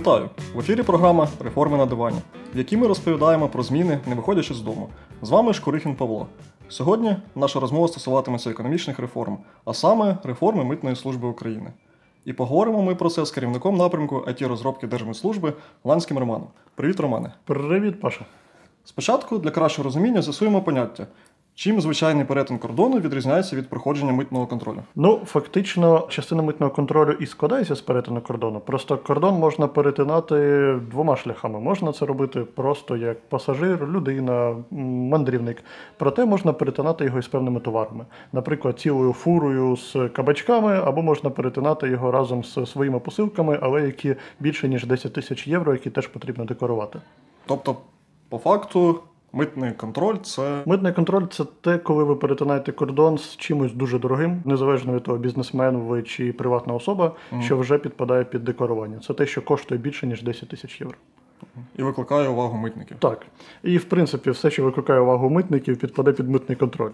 Вітаю! В ефірі програма «Реформи на дивані», в якій ми розповідаємо про зміни, не виходячи з дому. З вами Шкурихін Павло. Сьогодні наша розмова стосуватиметься економічних реформ, а саме реформи Митної служби України. І поговоримо ми про це з керівником напрямку IT-розробки Держмитслужби Ланським Романом. Привіт, Романе! Привіт, Паша! Спочатку, для кращого розуміння, з'ясуємо поняття. Чим звичайний перетин кордону відрізняється від проходження митного контролю? Ну, фактично, частина митного контролю і складається з перетину кордону. Просто кордон можна перетинати двома шляхами. Можна це робити просто як пасажир, людина, мандрівник. Проте можна перетинати його із певними товарами. Наприклад, цілою фурою з кабачками, або можна перетинати його разом з своїми посилками, але які більше, ніж 10 тисяч євро, які теж потрібно декларувати. Тобто, по факту... Митний контроль – це те, коли ви перетинаєте кордон з чимось дуже дорогим, незалежно від того, бізнесмен ви чи приватна особа, що вже підпадає під декларування. Це те, що коштує більше, ніж 10 тисяч євро. І викликає увагу митників. Так. І, в принципі, все, що викликає увагу митників, підпаде під митний контроль.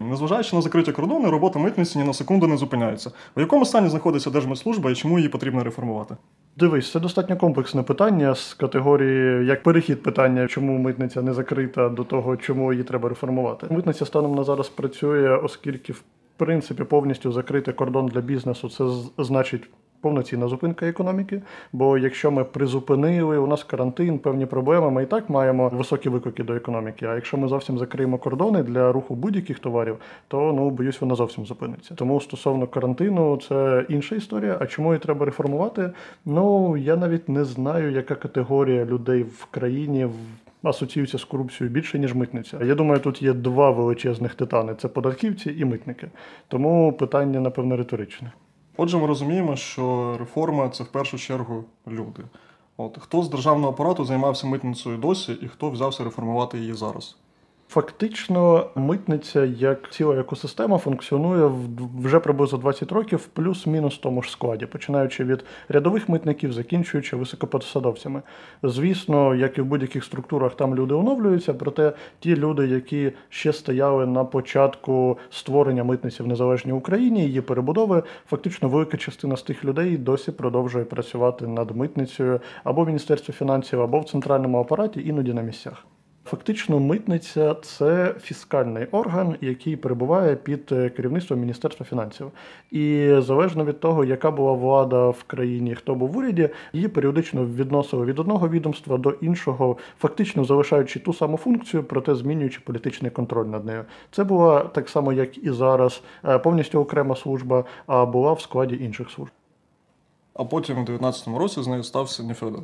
Незважаючи на закриття кордону, робота митниці ні на секунду не зупиняється. В якому стані знаходиться Держмитслужба і чому її потрібно реформувати? Дивись, це достатньо комплексне питання з категорії, як перехід питання, чому митниця не закрита, до того, чому її треба реформувати. Митниця станом на зараз працює, оскільки, в принципі, повністю закрити кордон для бізнесу, це значить повноцінна зупинка економіки, бо якщо ми призупинили, у нас карантин, певні проблеми, ми і так маємо високі виклики до економіки, а якщо ми зовсім закриємо кордони для руху будь-яких товарів, то, боюсь, вона зовсім зупиниться. Тому стосовно карантину це інша історія, а чому її треба реформувати? Я навіть не знаю, яка категорія людей в країні асоціюється з корупцією більше, ніж митниця. Я думаю, тут є два величезних титани – це податківці і митники. Тому питання, напевно, риторичне. Отже, ми розуміємо, що реформа – це в першу чергу люди. Хто з державного апарату займався митницею досі і хто взявся реформувати її зараз? Фактично, митниця як ціла екосистема функціонує вже приблизно 20 років плюс-мінус в тому ж складі, починаючи від рядових митників, закінчуючи високопосадовцями. Звісно, як і в будь-яких структурах, там люди оновлюються, проте ті люди, які ще стояли на початку створення митниці в незалежній Україні, її перебудови, фактично велика частина з тих людей досі продовжує працювати над митницею або в Міністерстві фінансів, або в центральному апараті, іноді на місцях. Фактично, митниця – це фіскальний орган, який перебуває під керівництвом Міністерства фінансів. І залежно від того, яка була влада в країні, хто був в уряді, її періодично відносили від одного відомства до іншого, фактично залишаючи ту саму функцію, проте змінюючи політичний контроль над нею. Це була так само, як і зараз, повністю окрема служба, а була в складі інших служб. А потім у 19-му році з нею стався Нефьодов.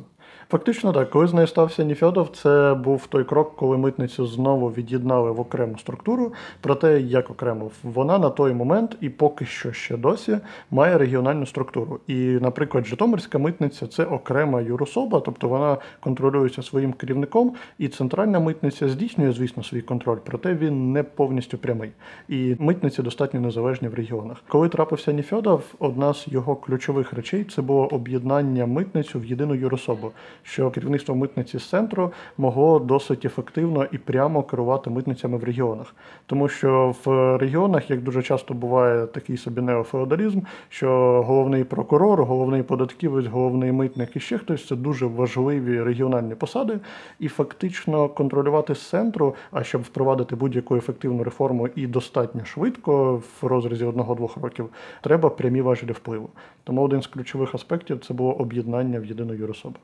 Фактично так. Коли з нею стався Нефьодов, це був той крок, коли митницю знову від'єднали в окрему структуру. Проте, як окремо, вона на той момент і поки що ще досі має регіональну структуру. І, наприклад, Житомирська митниця – це окрема юрособа, тобто вона контролюється своїм керівником, і центральна митниця здійснює, звісно, свій контроль, проте він не повністю прямий. І митниці достатньо незалежні в регіонах. Коли трапився Нефьодов, одна з його ключових речей – це було об'єднання митницю в єдину юрособу, що керівництво митниці з центру могло досить ефективно і прямо керувати митницями в регіонах. Тому що в регіонах, як дуже часто буває такий собі неофеодалізм, що головний прокурор, головний податківець, головний митник і ще хтось – це дуже важливі регіональні посади. І фактично контролювати з центру, а щоб впровадити будь-яку ефективну реформу і достатньо швидко, в розрізі 1-2 років, треба прямі важелі впливу. Тому один з ключових аспектів – це було об'єднання в єдину юрособу.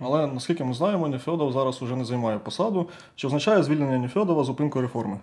Але, наскільки ми знаємо, Нефьодов зараз уже не займає посаду, що означає звільнення Нефьодова зупинку реформи.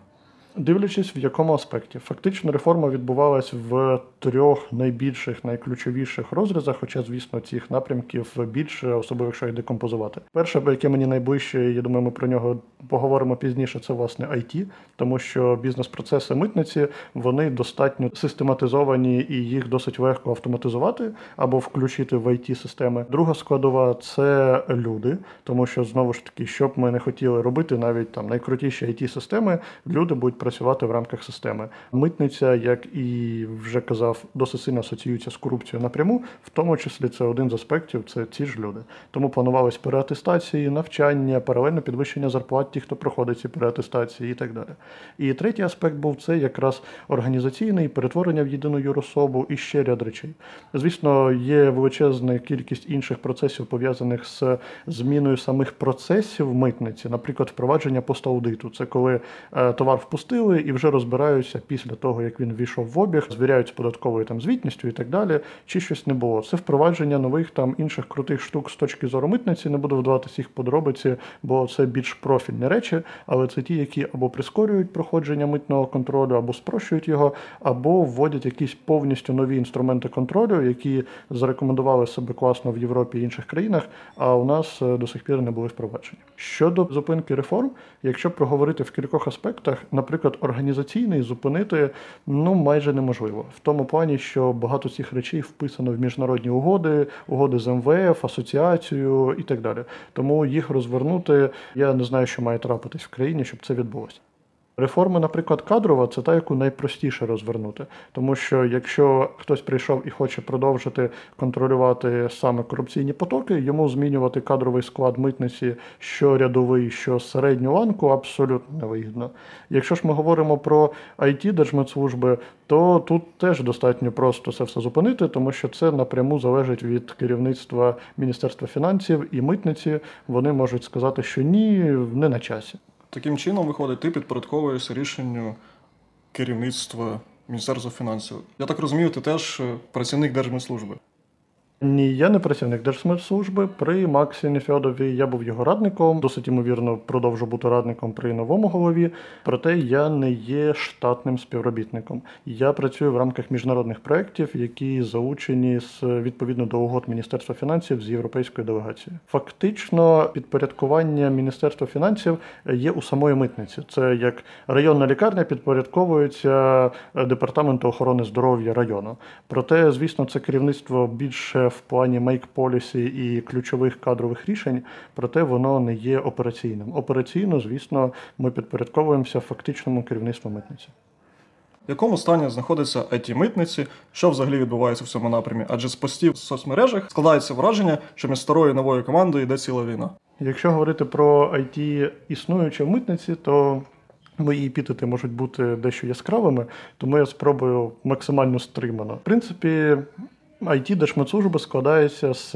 Дивлячись, в якому аспекті. Фактично, реформа відбувалась в 3 найбільших, найключовіших розрізах, хоча, звісно, цих напрямків більше, особливо, якщо їх декомпозувати. Перше, яке мені найближче, я думаю, ми про нього поговоримо пізніше, це, власне, IT, тому що бізнес-процеси митниці, вони достатньо систематизовані і їх досить легко автоматизувати або включити в IT-системи. Друга складова – це люди, тому що, знову ж таки, що б ми не хотіли робити, навіть там найкрутіші IT-системи, люди будуть працювати в рамках системи. Митниця, як і вже казав, досить сильно асоціюється з корупцією напряму, в тому числі це один з аспектів, це ці ж люди. Тому планувались переатестації, навчання, паралельно підвищення зарплат ті, хто проходить ці переатестації і так далі. І третій аспект був це якраз організаційний, перетворення в єдину юрособу і ще ряд речей. Звісно, є величезна кількість інших процесів, пов'язаних з зміною самих процесів митниці, наприклад, впровадження пост-аудиту. Це коли товар впустили і вже розбираються після того, як він ввійшов в обіг, звіряють з податковою там звітністю і так далі, чи щось не було. Це впровадження нових там інших крутих штук з точки зору митниці. Не буду вдаватись їх подробиці, бо це більш профільні речі, але це ті, які або прискорюють проходження митного контролю, або спрощують його, або вводять якісь повністю нові інструменти контролю, які зарекомендували себе класно в Європі і інших країнах, а у нас до сих пір не були впроваджені. Щодо зупинки реформ, якщо проговорити в кількох аспектах, наприклад, організаційний зупинити, майже неможливо. В тому плані, що багато цих речей вписано в міжнародні угоди, угоди з МВФ, асоціацію і так далі. Тому їх розвернути, я не знаю, що має трапитись в країні, щоб це відбулося. Реформи, наприклад, кадрова – це та, яку найпростіше розвернути. Тому що якщо хтось прийшов і хоче продовжити контролювати саме корупційні потоки, йому змінювати кадровий склад митниці, що рядовий, що середню ланку, абсолютно невигідно. Якщо ж ми говоримо про IT Держмитслужби, то тут теж достатньо просто це все зупинити, тому що це напряму залежить від керівництва Міністерства фінансів і митниці. Вони можуть сказати, що ні, не на часі. Таким чином, виходить, ти підпорядковуєшся рішенню керівництва Міністерства фінансів. Я так розумію, ти теж працівник Держмитслужби? Ні, я не працівник Держмитслужби. При Максі Нефьодові я був його радником, досить ймовірно продовжу бути радником при новому голові, проте я не є штатним співробітником. Я працюю в рамках міжнародних проєктів, які залучені відповідно до угод Міністерства фінансів з європейською делегацією. Фактично, підпорядкування Міністерства фінансів є у самої митниці. Це як районна лікарня підпорядковується Департаменту охорони здоров'я району. Проте, звісно, це керівництво більше в плані make policy і ключових кадрових рішень, проте воно не є операційним. Операційно, звісно, ми підпорядковуємося фактичному керівництву митниці. В якому стані знаходиться IT-митниці? Що взагалі відбувається в цьому напрямі? Адже з постів в соцмережах складається враження, що між старою і новою командою йде ціла війна. Якщо говорити про IT існуюче в митниці, то мої епітети можуть бути дещо яскравими, тому я спробую максимально стримано. В принципі, IT Держмитслужби складається з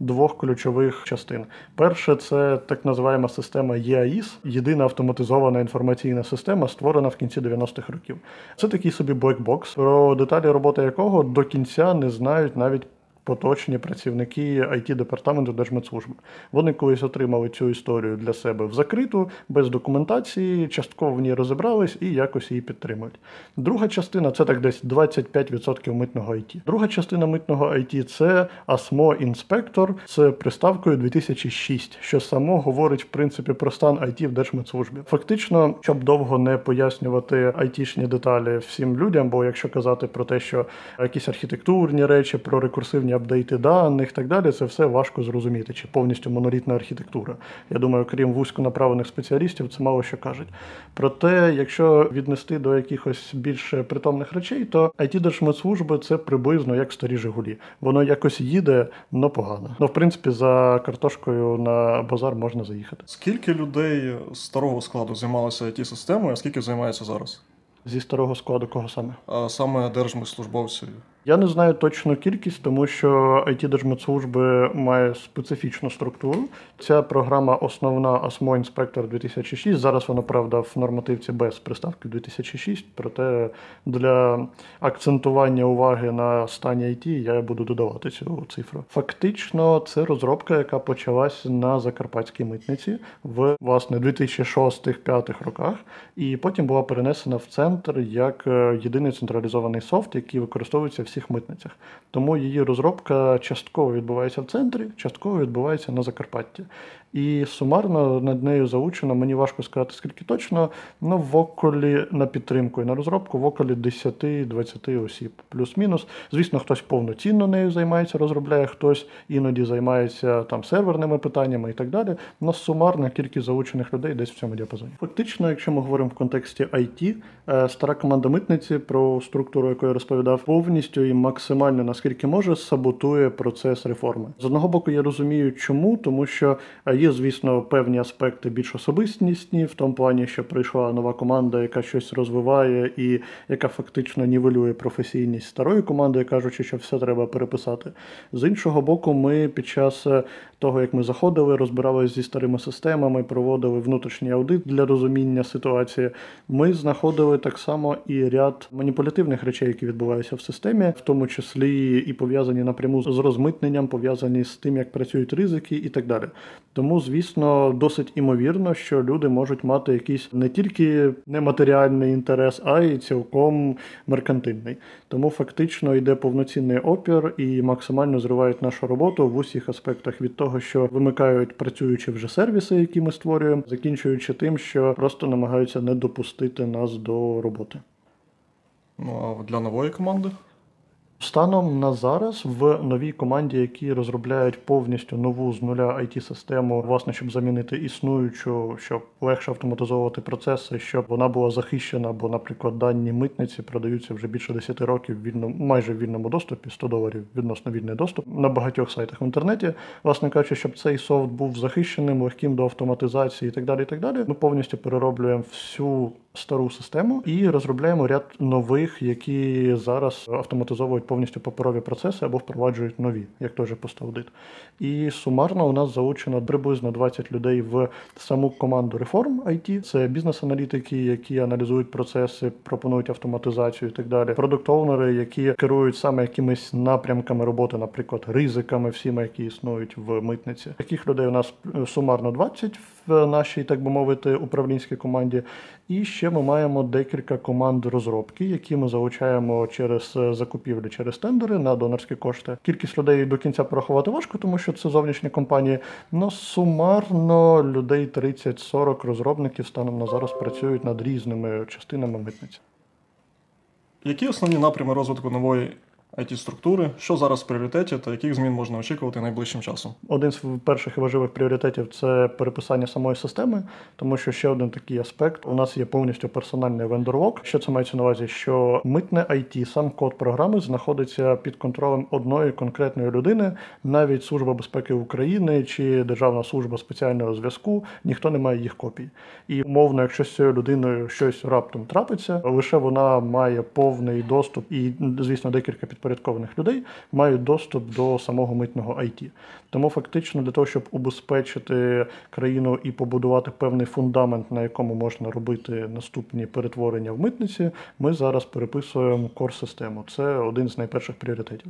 двох ключових частин. Перше – це так називаємо система ЄАІС, єдина автоматизована інформаційна система, створена в кінці 90-х років. Це такий собі блекбокс, про деталі роботи якого до кінця не знають навіть поточні працівники IT-департаменту Держмитслужби. Вони колись отримали цю історію для себе в закриту, без документації, частково в ній розібрались і якось її підтримують. Друга частина – це так десь 25% митного IT. Друга частина митного IT – це ASMO Inspector з приставкою 2006, що само говорить, в принципі, про стан IT в Держмитслужбі. Фактично, щоб довго не пояснювати IT-шні деталі всім людям, бо якщо казати про те, що якісь архітектурні речі, про рекурсивні апдейти даних і так далі, це все важко зрозуміти, чи повністю монолітна архітектура. Я думаю, крім вузьконаправлених спеціалістів, це мало що кажуть. Проте, якщо віднести до якихось більш притомних речей, то IT Держмитслужби – це приблизно як старі «Жигулі». Воно якось їде, но погано. В принципі, за картошкою на базар можна заїхати. Скільки людей старого складу займалося IT-системою, а скільки займається зараз? Зі старого складу кого саме? А саме держмитслужбовців. Я не знаю точну кількість, тому що IT Держмитслужби має специфічну структуру. Ця програма основна ASMO Inspector 2006. Зараз вона, правда, в нормативці без приставки 2006, проте для акцентування уваги на стані IT я буду додавати цю цифру. Фактично, це розробка, яка почалась на Закарпатській митниці в, власне, 2006-2005 роках, і потім була перенесена в центр як єдиний централізований софт, який використовується в всіх митницях. Тому її розробка частково відбувається в центрі, частково відбувається на Закарпатті. І сумарно над нею залучено, мені важко сказати, скільки точно, в околі на підтримку і на розробку в околі 10-20 осіб, плюс-мінус. Звісно, хтось повноцінно нею займається, розробляє, хтось іноді займається там серверними питаннями і так далі. Но сумарна кількість залучених людей десь в цьому діапазоні. Фактично, якщо ми говоримо в контексті IT, стара команда митниці, про структуру, яку я розповідав, повністю і максимально, наскільки може, саботує процес реформи. З одного боку, я розумію, чому, тому що є Є, звісно, певні аспекти більш особистісні, в тому плані, що прийшла нова команда, яка щось розвиває і яка фактично нівелює професійність старої команди, кажучи, що все треба переписати. З іншого боку, ми під час того, як ми заходили, розбиралися зі старими системами, проводили внутрішній аудит для розуміння ситуації. Ми знаходили так само і ряд маніпулятивних речей, які відбуваються в системі, в тому числі і пов'язані напряму з розмитненням, пов'язані з тим, як працюють ризики і так далі. Тому, звісно, досить імовірно, що люди можуть мати якийсь не тільки нематеріальний інтерес, а й цілком меркантильний. Тому фактично йде повноцінний опір і максимально зривають нашу роботу в усіх аспектах, від того, що вимикають працюючі вже сервіси, які ми створюємо, закінчуючи тим, що просто намагаються не допустити нас до роботи. Ну, а для нової команди? Станом на зараз в новій команді, які розробляють повністю нову з нуля IT-систему, власне, щоб замінити існуючу, щоб легше автоматизовувати процеси, щоб вона була захищена, бо, наприклад, дані митниці продаються вже більше 10 років майже в вільному доступі, $100 відносно вільний доступ, на багатьох сайтах в інтернеті. Власне кажучи, щоб цей софт був захищеним, легким до автоматизації і так далі. Ми повністю перероблюємо всю стару систему і розробляємо ряд нових, які зараз автоматизовують повністю паперові процеси або впроваджують нові, як теж пост-аудит. І сумарно у нас залучено приблизно 20 людей в саму команду реформ IT. Це бізнес-аналітики, які аналізують процеси, пропонують автоматизацію і так далі. Продукт-оунери, які керують саме якимись напрямками роботи, наприклад, ризиками всіми, які існують в митниці. Таких людей у нас сумарно 20 в нашій, так би мовити, управлінській команді. І ще ми маємо декілька команд розробки, які ми залучаємо через закупівлі, через тендери на донорські кошти. Кількість людей до кінця порахувати важко, тому що це зовнішні компанії, але сумарно людей 30-40 розробників станом на зараз працюють над різними частинами митниці. Які основні напрями розвитку нової IT-структури, що зараз в пріоритеті та яких змін можна очікувати найближчим часом? Один з перших і важливих пріоритетів – це переписання самої системи, тому що ще один такий аспект – у нас є повністю персональний вендор-лок. Що це мається на увазі? Що митне IT, сам код програми знаходиться під контролем одної конкретної людини, навіть Служба безпеки України чи Державна служба спеціального зв'язку, ніхто не має їх копій. І умовно, якщо з цією людиною щось раптом трапиться, лише вона має повний доступ і, звісно, декілька підпорядкованих людей мають доступ до самого митного IT. Тому фактично для того, щоб убезпечити країну і побудувати певний фундамент, на якому можна робити наступні перетворення в митниці, ми зараз переписуємо кор-систему. Це один з найперших пріоритетів.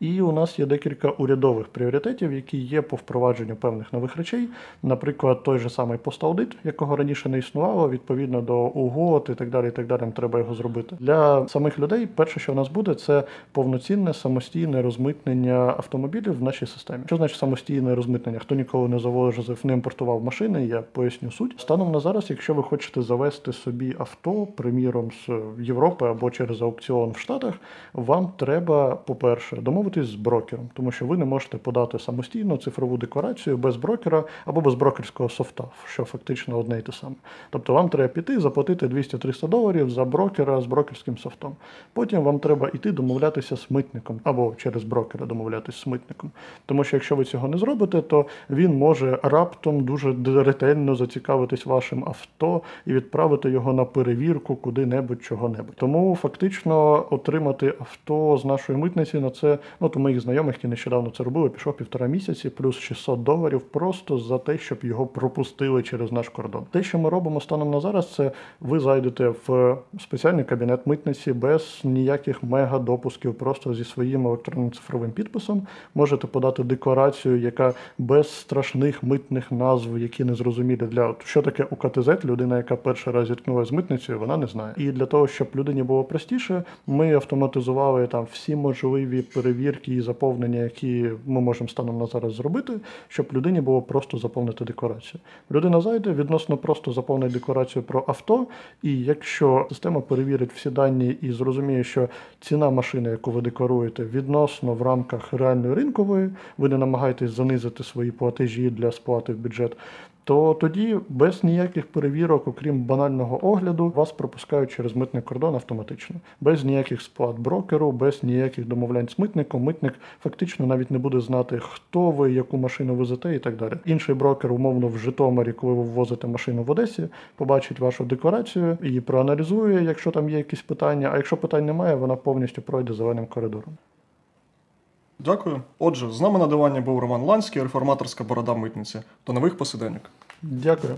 І у нас є декілька урядових пріоритетів, які є по впровадженню певних нових речей. Наприклад, той же самий пост-аудит, якого раніше не існувало, відповідно до угод і так далі, треба його зробити. Для самих людей перше, що в нас буде, це повноцінне самостійне розмитнення автомобілів в нашій системі. Що значить самостійне розмитнення? Хто ніколи не завозив, не імпортував машини, я поясню суть. Станом на зараз, якщо ви хочете завести собі авто, приміром, з Європи або через аукціон в Штатах, вам треба, по-перше, домовитись з брокером, тому що ви не можете подати самостійно цифрову декларацію без брокера або без брокерського софта, що фактично одне і те саме. Тобто вам треба піти, заплатити $200-300 за брокера з брокерським софтом. Потім вам треба йти домовлятися з митником або через брокера домовлятися з митником. Тому що якщо ви цього не зробите, то він може раптом дуже ретельно зацікавитись вашим авто і відправити його на перевірку куди-небудь, чого-небудь. Тому фактично отримати авто з нашої митниці на це, от у моїх знайомих, які нещодавно це робили, пішов 1,5 місяці, плюс $600 просто за те, щоб його пропустили через наш кордон. Те, що ми робимо станом на зараз, це ви зайдете в спеціальний кабінет митниці без ніяких мега-допусків, просто зі своїм електронним цифровим підписом можете подати декларацію, яка без страшних митних назв, які не зрозумілі для що таке УКТЗ, людина, яка перший раз зіткнулася з митницею, вона не знає. І для того, щоб людині було простіше, ми автоматизували там всі можливі перевірки і заповнення, які ми можемо станом на зараз зробити, щоб людині було просто заповнити декларацію. Людина зайде, відносно просто заповнить декларацію про авто, і якщо система перевірить всі дані і зрозуміє, що ціна машини, яку ви декларуєте, відносно в рамках реальної ринкової, ви не намагаєтесь занизити свої платежі для сплати в бюджет, то тоді без ніяких перевірок, окрім банального огляду, вас пропускають через митний кордон автоматично. Без ніяких сплат брокеру, без ніяких домовлянь з митником. Митник фактично навіть не буде знати, хто ви, яку машину везете і так далі. Інший брокер, умовно, в Житомирі, коли ви ввозите машину в Одесі, побачить вашу декларацію, її проаналізує, якщо там є якісь питання, а якщо питань немає, вона повністю пройде зеленим коридором. Дякую. Отже, з нами на дивані був Роман Ланський, реформаторська борода митниці. До нових посиденьок. Дякую.